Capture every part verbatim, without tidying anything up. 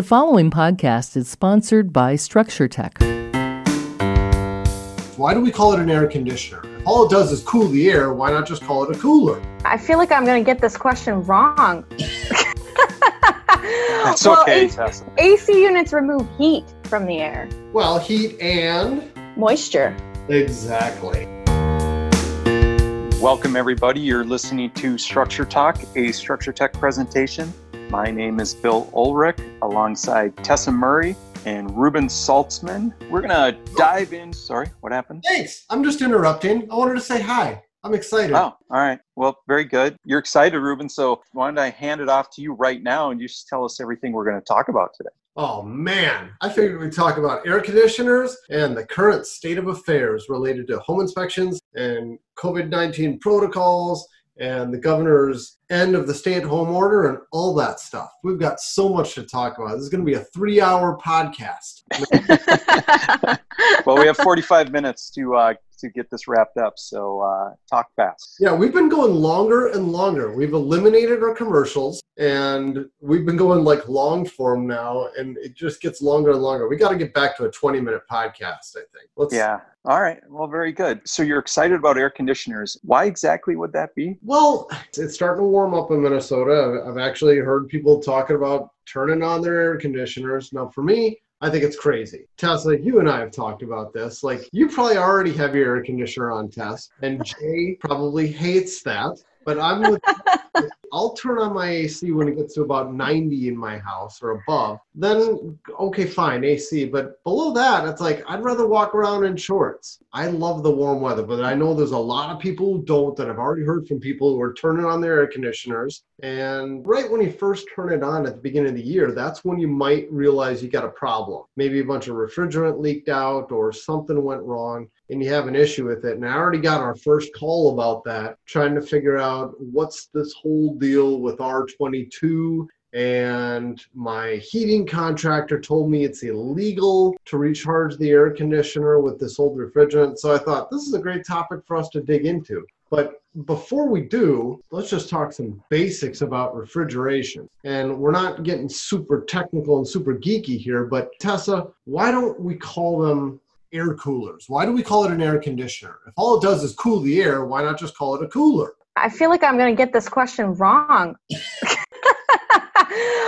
The following podcast is sponsored by Structure Tech. Why do we call it an air conditioner? If all it does is cool the air, why not just call it a cooler? I feel like I'm going to get this question wrong. That's well, okay, Tessa. A C units remove heat from the air. Well, heat and... moisture. Exactly. Welcome, everybody. You're listening to Structure Talk, a Structure Tech presentation. My name is Bill Ulrich, alongside Tessa Murray and Ruben Saltzman. We're going to dive in. Sorry, what happened? Thanks. I'm just interrupting. I wanted to say hi. I'm excited. Oh, all right. Well, very good. You're excited, Ruben. So why don't I hand it off to you right now and you just tell us everything we're going to talk about today. Oh, man. I figured we'd talk about air conditioners and the current state of affairs related to home inspections and covid nineteen protocols and the governor's end of the stay-at-home order and all that stuff. We've got so much to talk about. This is going to be a three-hour podcast. Well, we have forty-five minutes to uh, to get this wrapped up, so uh, talk fast. Yeah, we've been going longer and longer. We've eliminated our commercials, and we've been going like long form now, and it just gets longer and longer. We got to get back to a twenty-minute podcast, I think. Let's... Yeah. All right. Well, very good. So you're excited about air conditioners. Why exactly would that be? Well, it's starting to warm up in Minnesota. I've actually heard people talking about turning on their air conditioners. Now, for me, I think it's crazy. Tessa, you and I have talked about this. Like, you probably already have your air conditioner on, Tess, and Jay probably hates that. But I'm with, I'll turn on my A C when it gets to about ninety in my house or above. Then, okay, fine, A C. But below that, it's like, I'd rather walk around in shorts. I love the warm weather, but I know there's a lot of people who don't, that I've already heard from people who are turning on their air conditioners. And right when you first turn it on at the beginning of the year, that's when you might realize you got a problem. Maybe a bunch of refrigerant leaked out or something went wrong and you have an issue with it. And I already got our first call about that, trying to figure out what's this whole deal with R twenty-two. And my heating contractor told me it's illegal to recharge the air conditioner with this old refrigerant. So I thought this is a great topic for us to dig into. But before we do, let's just talk some basics about refrigeration. And we're not getting super technical and super geeky here, but Tessa, why don't we call them air coolers? Why do we call it an air conditioner? If all it does is cool the air, why not just call it a cooler? I feel like I'm going to get this question wrong.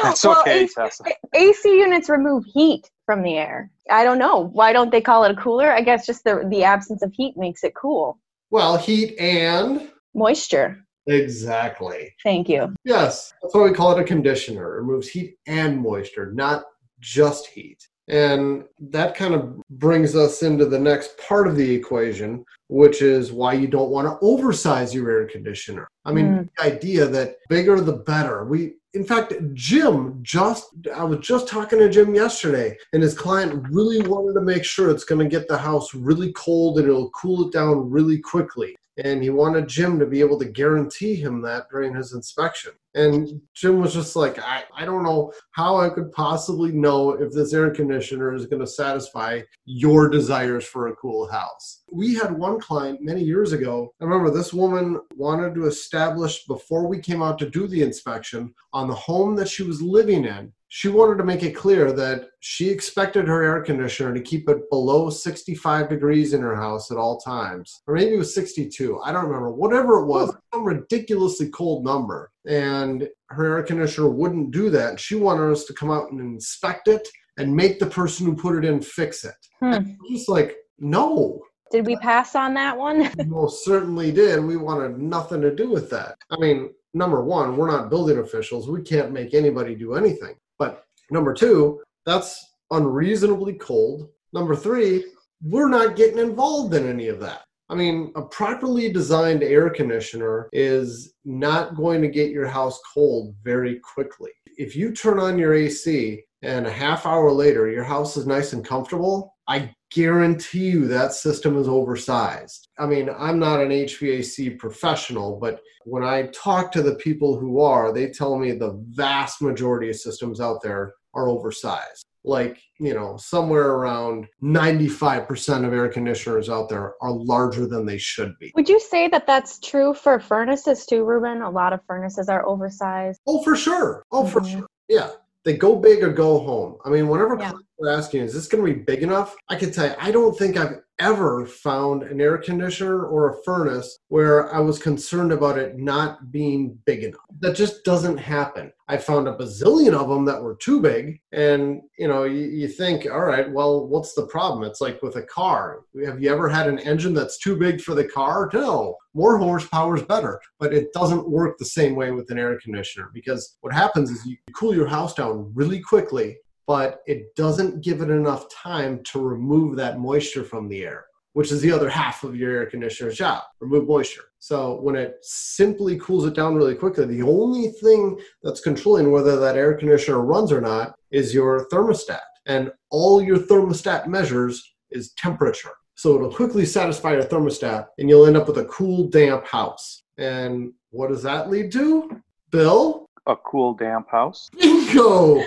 That's well, okay, A C, Tessa. A C units remove heat from the air. I don't know. Why don't they call it a cooler? I guess just the, the absence of heat makes it cool. Well, heat and... moisture. Exactly. Thank you. Yes. That's why we call it a conditioner. It removes heat and moisture, not just heat. And that kind of brings us into the next part of the equation, which is why you don't want to oversize your air conditioner. I mean, mm. the idea that bigger the better. We, in fact, Jim just, I was just talking to Jim yesterday, and his client really wanted to make sure it's going to get the house really cold and it'll cool it down really quickly. And he wanted Jim to be able to guarantee him that during his inspection. And Jim was just like, I, I don't know how I could possibly know if this air conditioner is going to satisfy your desires for a cool house. We had one client many years ago. I remember this woman wanted to establish, before we came out to do the inspection, on the home that she was living in, she wanted to make it clear that she expected her air conditioner to keep it below sixty-five degrees in her house at all times. Or maybe it was sixty-two. I don't remember. Whatever it was, some ridiculously cold number. And her air conditioner wouldn't do that. She wanted us to come out and inspect it and make the person who put it in fix it. Hmm. And I'm just like, no. Did we pass on that one? Most certainly did. We wanted nothing to do with that. I mean, number one, we're not building officials. We can't make anybody do anything. But number two, that's unreasonably cold. Number three, we're not getting involved in any of that. I mean, a properly designed air conditioner is not going to get your house cold very quickly. If you turn on your A C and a half hour later your house is nice and comfortable, I guarantee you that system is oversized. I mean, I'm not an H V A C professional, but when I talk to the people who are, they tell me the vast majority of systems out there are oversized. Like, you know, somewhere around ninety-five percent of air conditioners out there are larger than they should be. Would you say that that's true for furnaces too, Ruben? A lot of furnaces are oversized. Oh, for sure. Oh, mm-hmm. for sure. Yeah. they go big or go home. I mean, whenever yeah. we're asking, is this going to be big enough? I can tell you, I don't think I've ever found an air conditioner or a furnace where I was concerned about it not being big enough. That just doesn't happen. I found a bazillion of them that were too big. And, you know, you, you think, all right, well, what's the problem? It's like with a car. Have you ever had an engine that's too big for the car? No. More horsepower is better. But it doesn't work the same way with an air conditioner, because what happens is you cool your house down really quickly, but it doesn't give it enough time to remove that moisture from the air, which is the other half of your air conditioner's job, remove moisture. So when it simply cools it down really quickly, the only thing that's controlling whether that air conditioner runs or not is your thermostat. And all your thermostat measures is temperature. So it'll quickly satisfy your thermostat, and you'll end up with a cool, damp house. And what does that lead to, Bill? A cool, damp house. Bingo!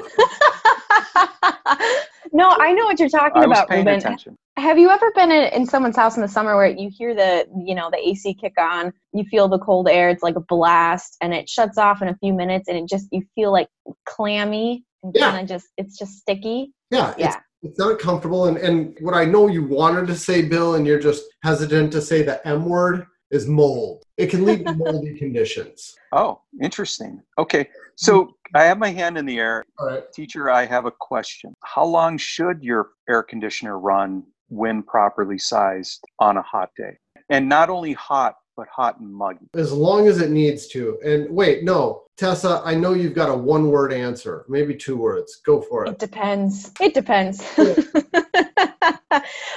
No, I know what you're talking I about, Ruben. Attention. Have you ever been in, in someone's house in the summer where you hear the, you know, the A C kick on, you feel the cold air, it's like a blast, and it shuts off in a few minutes, and it just, you feel like clammy and yeah. kind of just, it's just sticky. Yeah. Yeah. It's, it's not comfortable. And, and what I know you wanted to say, Bill, and you're just hesitant to say the M word, is mold. It can lead to moldy conditions. Oh, interesting. Okay. So I have my hand in the air. All right. Teacher, I have a question. How long should your air conditioner run when properly sized on a hot day? And not only hot, but hot and muggy. As long as it needs to. And wait, no. Tessa, I know you've got a one-word answer, maybe two words. Go for it. It depends. It depends. Yeah.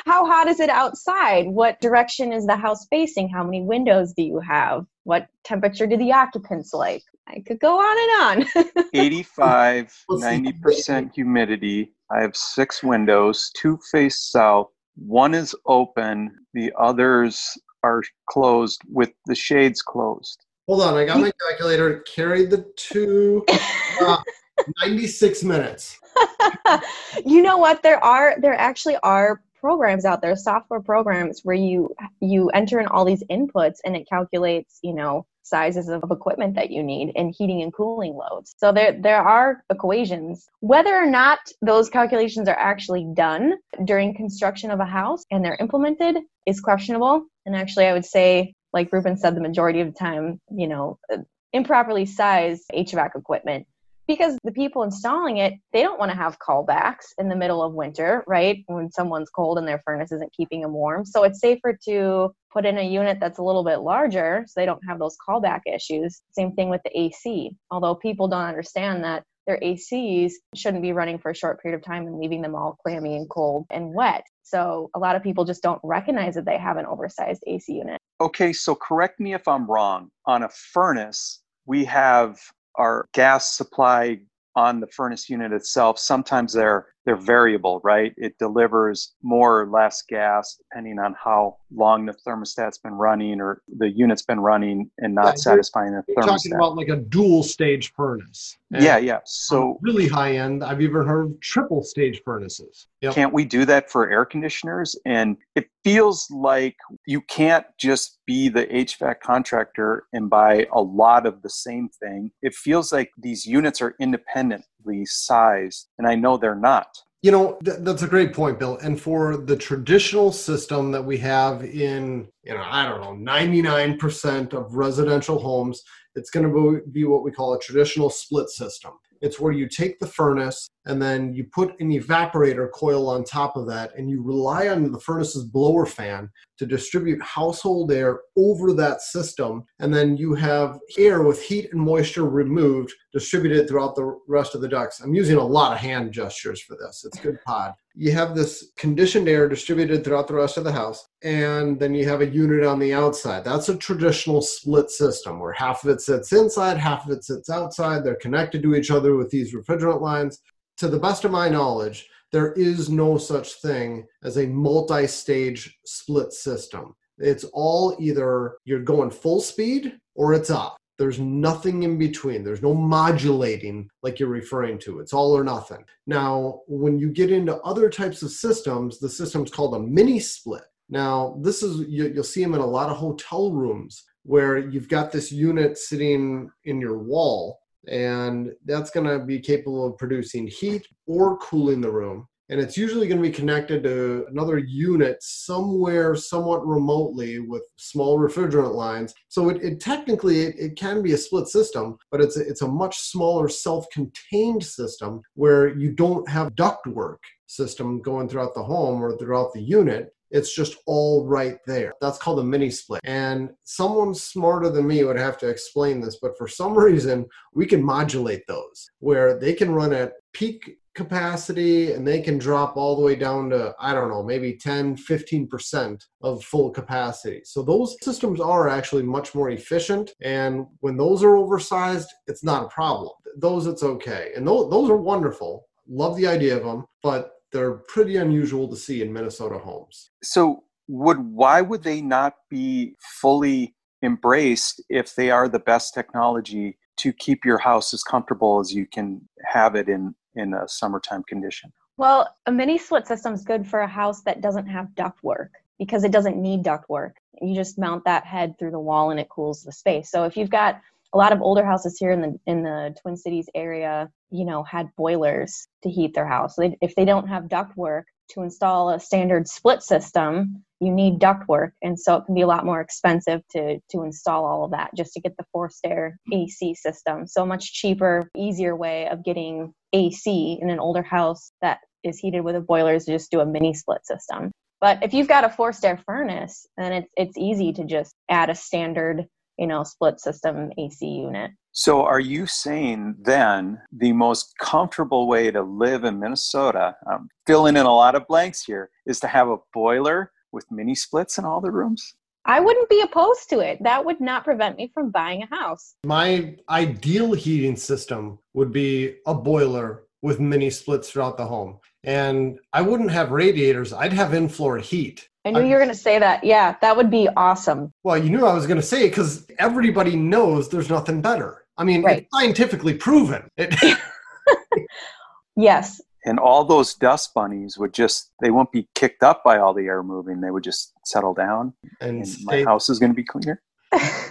How hot is it outside? What direction is the house facing? How many windows do you have? What temperature do the occupants like? I could go on and on. eighty-five, ninety percent humidity. I have six windows, two face south. One is open. The others are closed with the shades closed. Hold on, I got my calculator, carried the two, uh, ninety-six minutes. You know what? There are there actually are programs out there, software programs, where you you enter in all these inputs and it calculates, you know, sizes of equipment that you need and heating and cooling loads. So there there are equations. Whether or not those calculations are actually done during construction of a house and they're implemented is questionable. And actually, I would say, like Ruben said, the majority of the time, you know, improperly sized H V A C equipment, because the people installing it, they don't want to have callbacks in the middle of winter, right? When someone's cold and their furnace isn't keeping them warm. So it's safer to put in a unit that's a little bit larger so they don't have those callback issues. Same thing with the A C, although people don't understand that their A Cs shouldn't be running for a short period of time and leaving them all clammy and cold and wet. So a lot of people just don't recognize that they have an oversized A C unit. Okay, so correct me if I'm wrong. On a furnace, we have our gas supply on the furnace unit itself. Sometimes they're they're variable, right? It delivers more or less gas depending on how long the thermostat's been running or the unit's been running and not yeah, satisfying the thermostat. You're talking about like a dual stage furnace. And yeah, yeah. So really high end. I've even heard of triple stage furnaces. Yep. Can't we do that for air conditioners? And it feels like you can't just be the H V A C contractor and buy a lot of the same thing. It feels like these units are independently sized, and I know they're not. You know, th- that's a great point, Bill. And for the traditional system that we have in, you know, I don't know, ninety-nine percent of residential homes, it's going to be what we call a traditional split system. It's where you take the furnace and then you put an evaporator coil on top of that, and you rely on the furnace's blower fan to distribute household air over that system. And then you have air with heat and moisture removed, distributed throughout the rest of the ducts. I'm using a lot of hand gestures for this. It's good pod. You have this conditioned air distributed throughout the rest of the house, and then you have a unit on the outside. That's a traditional split system where half of it sits inside, half of it sits outside. They're connected to each other with these refrigerant lines. To the best of my knowledge, there is no such thing as a multi-stage split system. It's all either you're going full speed or it's off. There's nothing in between. There's no modulating like you're referring to. It's all or nothing. Now, when you get into other types of systems, the system's called a mini split. Now, this is, you, you'll see them in a lot of hotel rooms where you've got this unit sitting in your wall, and that's going to be capable of producing heat or cooling the room. And it's usually going to be connected to another unit somewhere somewhat remotely with small refrigerant lines. So it, it technically, it, it can be a split system, but it's a, it's a much smaller self-contained system where you don't have ductwork system going throughout the home or throughout the unit. It's just all right there. That's called a mini split. And someone smarter than me would have to explain this, but for some reason, we can modulate those where they can run at peak capacity and they can drop all the way down to, I don't know, maybe ten, fifteen percent of full capacity. So those systems are actually much more efficient. And when those are oversized, it's not a problem. Those, it's okay. And those, those are wonderful. Love the idea of them, but they're pretty unusual to see in Minnesota homes. So would why would they not be fully embraced if they are the best technology to keep your house as comfortable as you can have it in, in a summertime condition? Well, a mini split system is good for a house that doesn't have ductwork because it doesn't need ductwork. You just mount that head through the wall and it cools the space. So if you've got a lot of older houses here in the in the Twin Cities area, you know, had boilers to heat their house. So they, if they don't have ductwork, to install a standard split system, you need ductwork. And so it can be a lot more expensive to to install all of that just to get the forced air A C system. So much cheaper, easier way of getting A C in an older house that is heated with a boiler is to just do a mini split system. But if you've got a forced air furnace, then it's it's easy to just add a standard, you know, split system A C unit. So are you saying then the most comfortable way to live in Minnesota, um, filling in a lot of blanks here, is to have a boiler with mini splits in all the rooms? I wouldn't be opposed to it. That would not prevent me from buying a house. My ideal heating system would be a boiler with mini splits throughout the home. And I wouldn't have radiators. I'd have in-floor heat. I knew you were going to say that. Yeah, that would be awesome. Well, you knew I was going to say it because everybody knows there's nothing better. I mean, right. It's scientifically proven. It- Yes. And all those dust bunnies would just, they won't be kicked up by all the air moving. They would just settle down and, and my house is going to be cleaner. Yeah,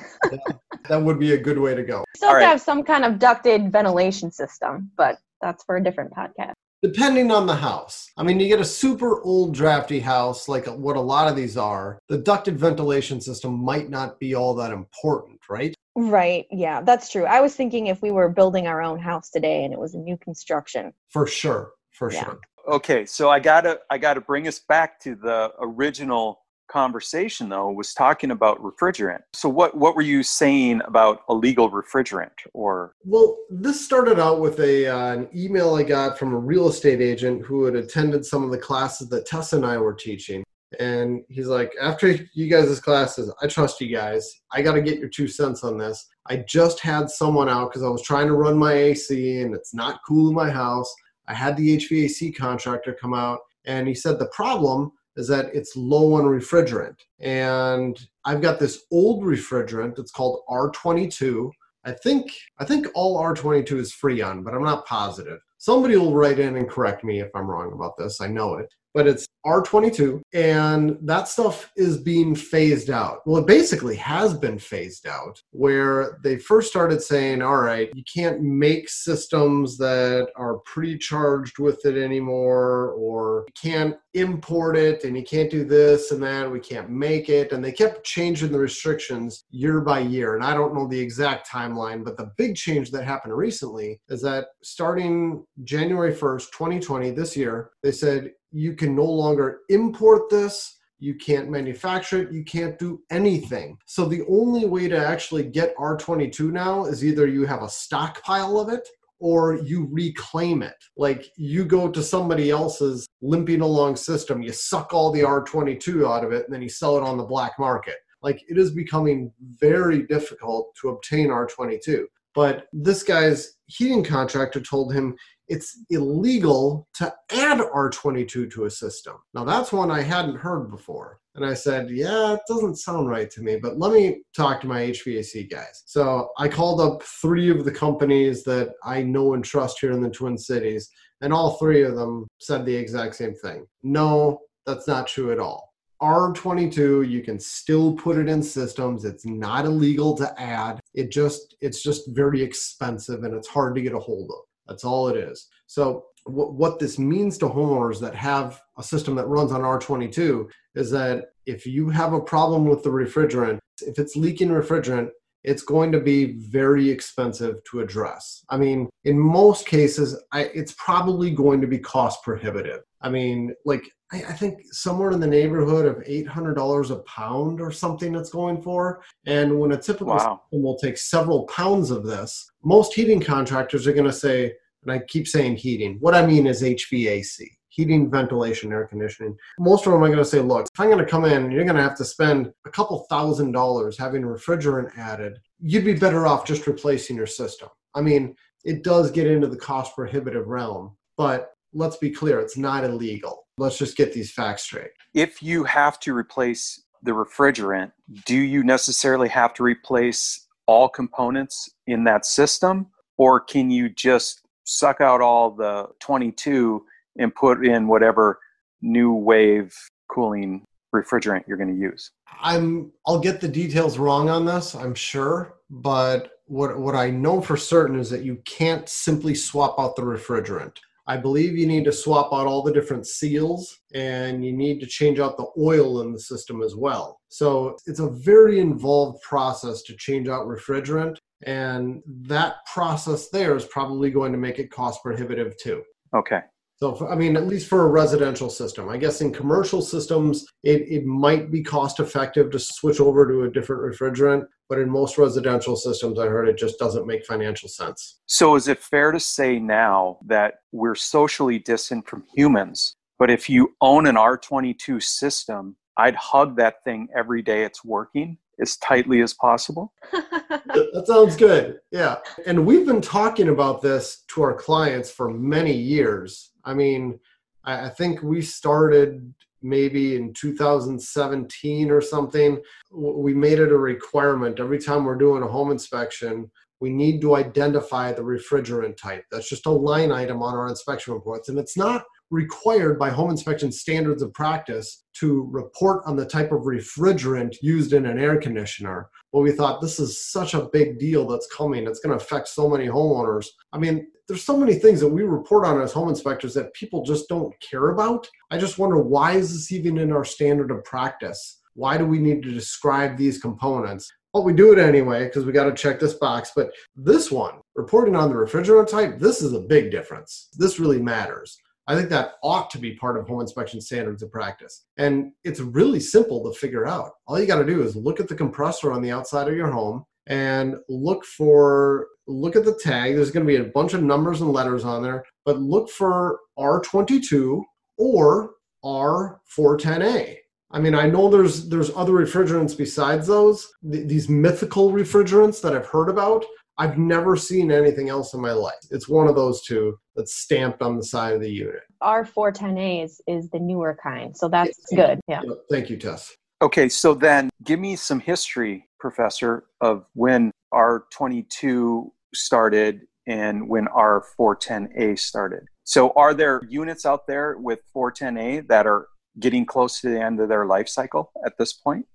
that would be a good way to go. Still right. Have some kind of ducted ventilation system, but that's for a different podcast. Depending on the house. I mean, you get a super old drafty house, like what a lot of these are, the ducted ventilation system might not be all that important, right? Right. Yeah, that's true. I was thinking if we were building our own house today and it was a new construction. For sure. For yeah. sure. Okay. So I gotta, I gotta bring us back to the original conversation though, was talking about refrigerant. So what, what were you saying about illegal refrigerant or? Well, this started out with a uh, an email I got from a real estate agent who had attended some of the classes that Tessa and I were teaching. And he's like, after you guys' classes, I trust you guys. I got to get your two cents on this. I just had someone out because I was trying to run my A C and it's not cool in my house. I had the H V A C contractor come out and he said the problem is that it's low on refrigerant. And I've got this old refrigerant, it's called R twenty-two. I think I think all R twenty-two is Freon, but I'm not positive. Somebody will write in and correct me if I'm wrong about this, I know it. But it's R twenty-two, and that stuff is being phased out. Well, it basically has been phased out, where they first started saying, all right, you can't make systems that are pre-charged with it anymore, or you can't import it, and you can't do this and that, we can't make it. And they kept changing the restrictions year by year. And I don't know the exact timeline, but the big change that happened recently is that starting January first, twenty twenty, this year, they said, you can no longer import this, you can't manufacture it, you can't do anything. So the only way to actually get R twenty-two now is either you have a stockpile of it or you reclaim it. Like you go to somebody else's limping along system, you suck all the R twenty-two out of it, and then you sell it on the black market. Like it is becoming very difficult to obtain R twenty-two. But this guy's heating contractor told him it's illegal to add R twenty-two to a system. Now, that's one I hadn't heard before. And I said, yeah, it doesn't sound right to me, but let me talk to my H V A C guys. So I called up three of the companies that I know and trust here in the Twin Cities, and all three of them said the exact same thing. No, that's not true at all. R twenty-two, you can still put it in systems. It's not illegal to add. It just, it's just very expensive and it's hard to get a hold of. That's all it is. So w- what this means to homeowners that have a system that runs on R twenty-two is that if you have a problem with the refrigerant, if it's leaking refrigerant, it's going to be very expensive to address. I mean, in most cases, I, it's probably going to be cost prohibitive. I mean, like, I, I think somewhere in the neighborhood of eight hundred dollars a pound or something it's going for. And when a typical wow. system will take several pounds of this, most heating contractors are going to say, and I keep saying heating, what I mean is H V A C, heating, ventilation, air conditioning. Most of them are going to say, look, if I'm going to come in and you're going to have to spend a couple thousand dollars having refrigerant added, you'd be better off just replacing your system. I mean, it does get into the cost prohibitive realm, but let's be clear, it's not illegal. Let's just get these facts straight. If you have to replace the refrigerant, do you necessarily have to replace all components in that system, or can you just suck out all the twenty-two and put in whatever new wave cooling refrigerant you're going to use? I'm, I'll get the details wrong on this, I'm sure, but what, what I know for certain is that you can't simply swap out the refrigerant. I believe you need to swap out all the different seals, and you need to change out the oil in the system as well. So it's a very involved process to change out refrigerant, and that process there is probably going to make it cost prohibitive too. Okay. So, I mean, at least for a residential system. I guess in commercial systems, it, it might be cost effective to switch over to a different refrigerant, but in most residential systems, I heard it just doesn't make financial sense. So is it fair to say now that we're socially distant from humans, but if you own an R twenty-two system, I'd hug that thing every day it's working as tightly as possible? That sounds good. Yeah. And we've been talking about this to our clients for many years. I mean, I think we started maybe in two thousand seventeen or something. We made it a requirement. Every time we're doing a home inspection, we need to identify the refrigerant type. That's just a line item on our inspection reports. And it's not required by home inspection standards of practice to report on the type of refrigerant used in an air conditioner. Well, we thought this is such a big deal that's coming. It's going to affect so many homeowners. I mean, there's so many things that we report on as home inspectors that people just don't care about. I just wonder, why is this even in our standard of practice? Why do we need to describe these components? Well, we do it anyway because we got to check this box. But this one, reporting on the refrigerant type, this is a big difference. This really matters. I think that ought to be part of home inspection standards of practice. And it's really simple to figure out. All you got to do is look at the compressor on the outside of your home and look for, look at the tag. There's going to be a bunch of numbers and letters on there, but look for R twenty-two or R four ten A. I mean, I know there's there's other refrigerants besides those, th- these mythical refrigerants that I've heard about. I've never seen anything else in my life. It's one of those two that's stamped on the side of the unit. R four ten A is, is the newer kind, so that's yeah. good. Yeah. Thank you, Tess. Okay, so then give me some history, Professor, of when R twenty-two started and when R four ten A started. So are there units out there with four ten A that are getting close to the end of their life cycle at this point,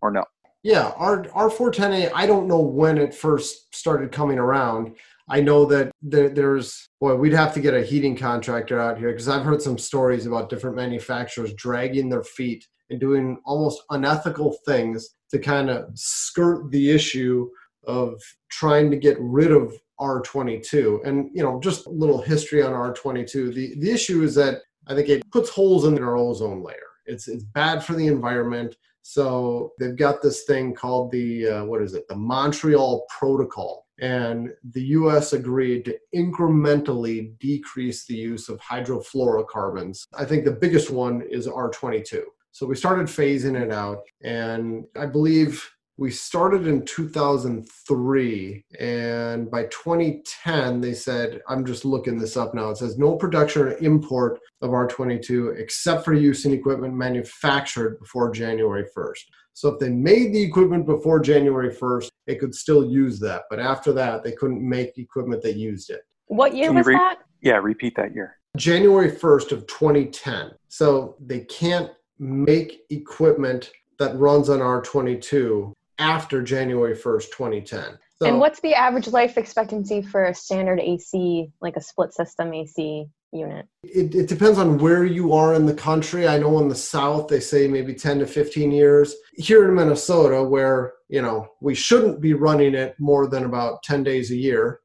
or no? Yeah, our R four ten A, I don't know when it first started coming around. I know that there, there's, boy, we'd have to get a heating contractor out here because I've heard some stories about different manufacturers dragging their feet and doing almost unethical things to kind of skirt the issue of trying to get rid of R twenty-two. And, you know, just a little history on R twenty-two. The, the issue is that I think it puts holes in our ozone layer. It's, it's bad for the environment. So they've got this thing called the, uh, what is it, the Montreal Protocol. And the U S agreed to incrementally decrease the use of hydrofluorocarbons. I think the biggest one is R twenty-two. So we started phasing it out. And I believe we started in two thousand three. And by twenty ten, they said, I'm just looking this up now. It says no production or import of R twenty-two except for use in equipment manufactured before January first. So if they made the equipment before January first, they could still use that. But after that, they couldn't make equipment that used it. What year was re- that? Yeah, repeat that year. January first of twenty ten. So they can't make equipment that runs on R twenty-two after January first, twenty ten. So, and what's the average life expectancy for a standard A C, like a split system A C unit? It, it depends on where you are in the country. I know in the South, they say maybe ten to fifteen years. Here in Minnesota, where, you know, we shouldn't be running it more than about ten days a year.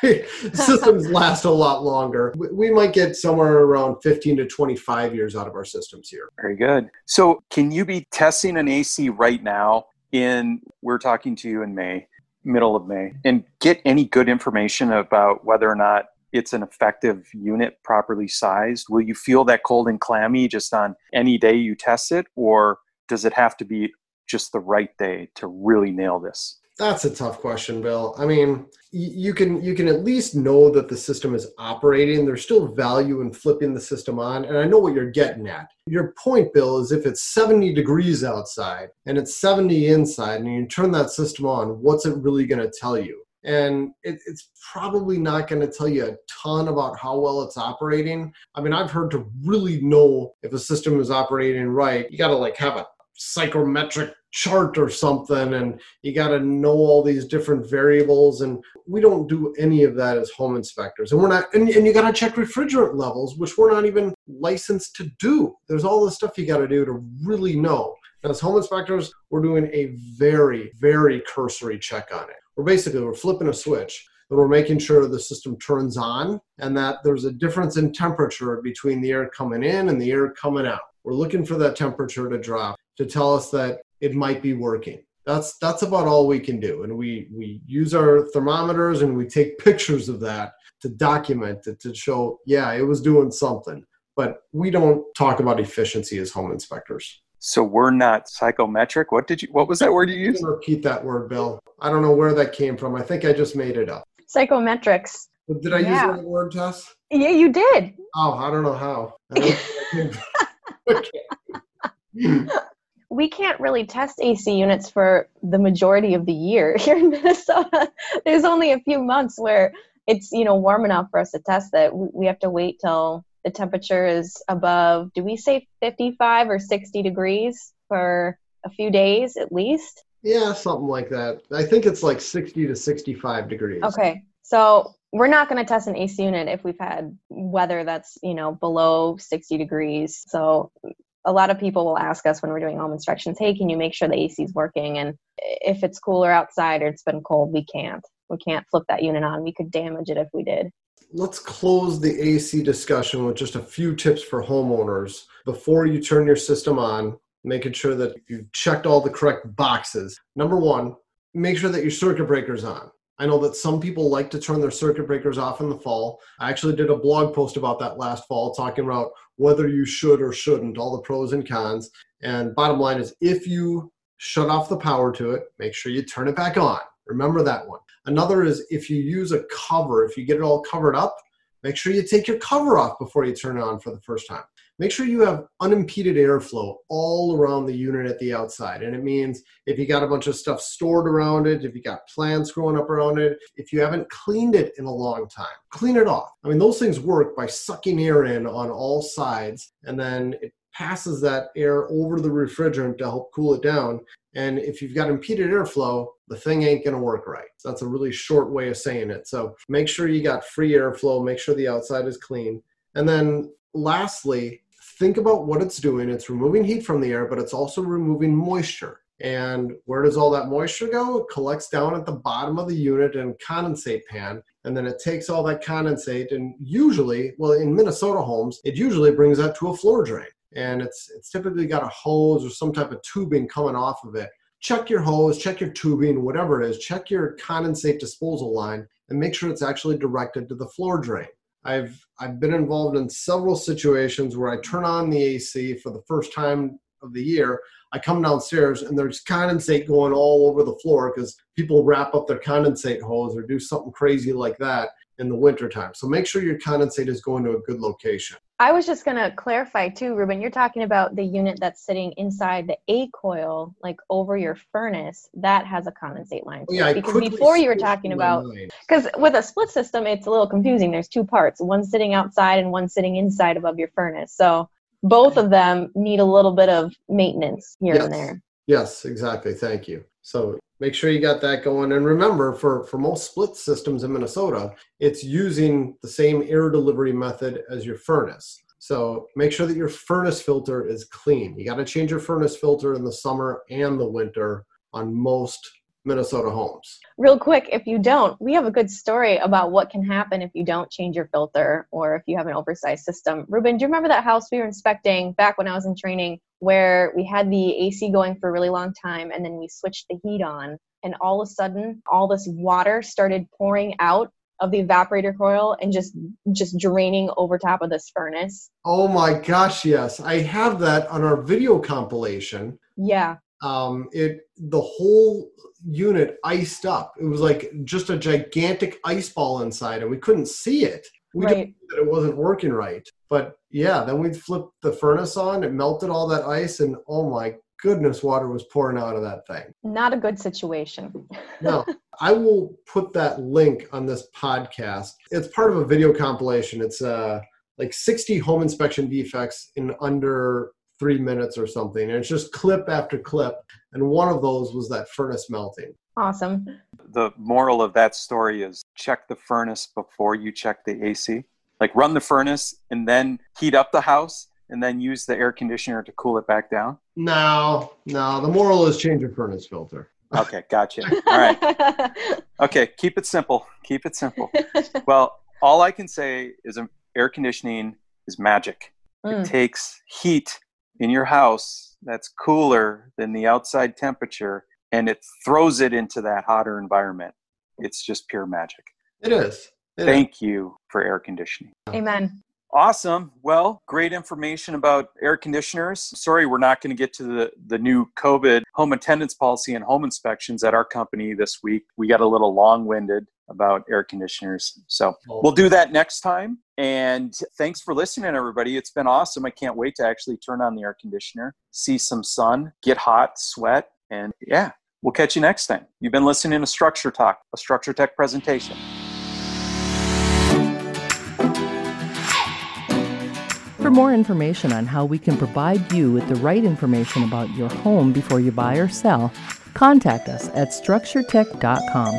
Systems last a lot longer. We might get somewhere around fifteen to twenty-five years out of our systems here. Very good. So can you be testing an A C right now in, we're talking to you in May, middle of May, and get any good information about whether or not it's an effective unit properly sized? Will you feel that cold and clammy just on any day you test it, or does it have to be just the right day to really nail this? That's a tough question, Bill. I mean, you can you can at least know that the system is operating. There's still value in flipping the system on. And I know what you're getting at. Your point, Bill, is if it's seventy degrees outside and it's seventy inside and you turn that system on, what's it really going to tell you? And it, it's probably not going to tell you a ton about how well it's operating. I mean, I've heard to really know if a system is operating right, you got to like have a psychometric chart or something, and you got to know all these different variables, and we don't do any of that as home inspectors. And we're not, and, and you got to check refrigerant levels, which we're not even licensed to do. There's all this stuff you got to do to really know. And as home inspectors, we're doing a very, very cursory check on it. We're basically, we're flipping a switch, and we're making sure the system turns on, and that there's a difference in temperature between the air coming in and the air coming out. We're looking for that temperature to drop to tell us that it might be working. That's that's about all we can do. And we, we use our thermometers and we take pictures of that to document it, to show, yeah, it was doing something. But we don't talk about efficiency as home inspectors. So we're not psychometric. What did you, what was that word you used? Repeat that word, Bill. I don't know where that came from. I think I just made it up. Psychometrics. Did I yeah. use that word, Tess? Yeah, you did. Oh, I don't know how. I don't know. Okay. We can't really test A C units for the majority of the year here in Minnesota. There's only a few months where it's, you know, warm enough for us to test that. We have to wait till the temperature is above, do we say fifty-five or sixty degrees for a few days at least? Yeah, something like that. I think it's like sixty to sixty-five degrees. Okay. So we're not going to test an A C unit if we've had weather that's, you know, below sixty degrees. So a lot of people will ask us when we're doing home inspections, hey, can you make sure the A C is working? And if it's cooler outside or it's been cold, we can't. We can't flip that unit on. We could damage it if we did. Let's close the A C discussion with just a few tips for homeowners. Before you turn your system on, making sure that you've checked all the correct boxes. Number one, make sure that your circuit breaker's on. I know that some people like to turn their circuit breakers off in the fall. I actually did a blog post about that last fall, talking about whether you should or shouldn't, all the pros and cons. And bottom line is, if you shut off the power to it, make sure you turn it back on. Remember that one. Another is, if you use a cover, if you get it all covered up, make sure you take your cover off before you turn it on for the first time. Make sure you have unimpeded airflow all around the unit at the outside. And it means if you got a bunch of stuff stored around it, if you got plants growing up around it, if you haven't cleaned it in a long time, clean it off. I mean, those things work by sucking air in on all sides, and then it passes that air over the refrigerant to help cool it down. And if you've got impeded airflow, the thing ain't going to work right. That's a really short way of saying it. So make sure you got free airflow, make sure the outside is clean. And then lastly, think about what it's doing. It's removing heat from the air, but it's also removing moisture. And where does all that moisture go? It collects down at the bottom of the unit in a condensate pan, and then it takes all that condensate and usually, well, in Minnesota homes, it usually brings that to a floor drain. And it's it's typically got a hose or some type of tubing coming off of it. Check your hose, check your tubing, whatever it is. Check your condensate disposal line and make sure it's actually directed to the floor drain. I've I've been involved in several situations where I turn on the A C for the first time of the year. I come downstairs and there's condensate going all over the floor because people wrap up their condensate hose or do something crazy like that in the wintertime. So make sure your condensate is going to a good location. I was just going to clarify too, Ruben, you're talking about the unit that's sitting inside the A coil, like over your furnace, that has a condensate line. Yeah, because before you were talking about, because with a split system, it's a little confusing. There's two parts, one sitting outside and one sitting inside above your furnace. So both of them need a little bit of maintenance here yes. and there. Yes, exactly. Thank you. So Make sure you got that going. And remember, for, for most split systems in Minnesota, it's using the same air delivery method as your furnace. So make sure that your furnace filter is clean. You got to change your furnace filter in the summer and the winter on most Minnesota homes. Real quick, if you don't, we have a good story about what can happen if you don't change your filter or if you have an oversized system. Ruben, do you remember that house we were inspecting back when I was in training where we had the A C going for a really long time and then we switched the heat on and all of a sudden all this water started pouring out of the evaporator coil and just just draining over top of this furnace? Oh my gosh, yes. I have that on our video compilation. Yeah. Um, it the whole unit iced up. It was like just a gigantic ice ball inside, and we couldn't see it. We right. didn't know that it wasn't working right. But yeah, then we'd flip the furnace on, it melted all that ice, and oh my goodness, water was pouring out of that thing. Not a good situation. No, I will put that link on this podcast. It's part of a video compilation. It's uh, like sixty home inspection defects in under three minutes or something. And it's just clip after clip. And one of those was that furnace melting. Awesome. The moral of that story is check the furnace before you check the A C. Like run the furnace and then heat up the house and then use the air conditioner to cool it back down. No, no. The moral is change your furnace filter. Okay. Gotcha. All right. Okay. Keep it simple. Keep it simple. Well, all I can say is air conditioning is magic. Mm. It takes heat in your house that's cooler than the outside temperature, and it throws it into that hotter environment. It's just pure magic. It is. It Thank is. you for air conditioning. Amen. Awesome. Well, great information about air conditioners. Sorry, we're not going to get to the, the new COVID home attendance policy and home inspections at our company this week. We got a little long-winded about air conditioners. So we'll do that next time. And thanks for listening, everybody. It's been awesome. I can't wait to actually turn on the air conditioner, see some sun, get hot, sweat, and yeah, we'll catch you next time. You've been listening to Structure Talk, a Structure Tech presentation. For more information on how we can provide you with the right information about your home before you buy or sell, contact us at structure tech dot com.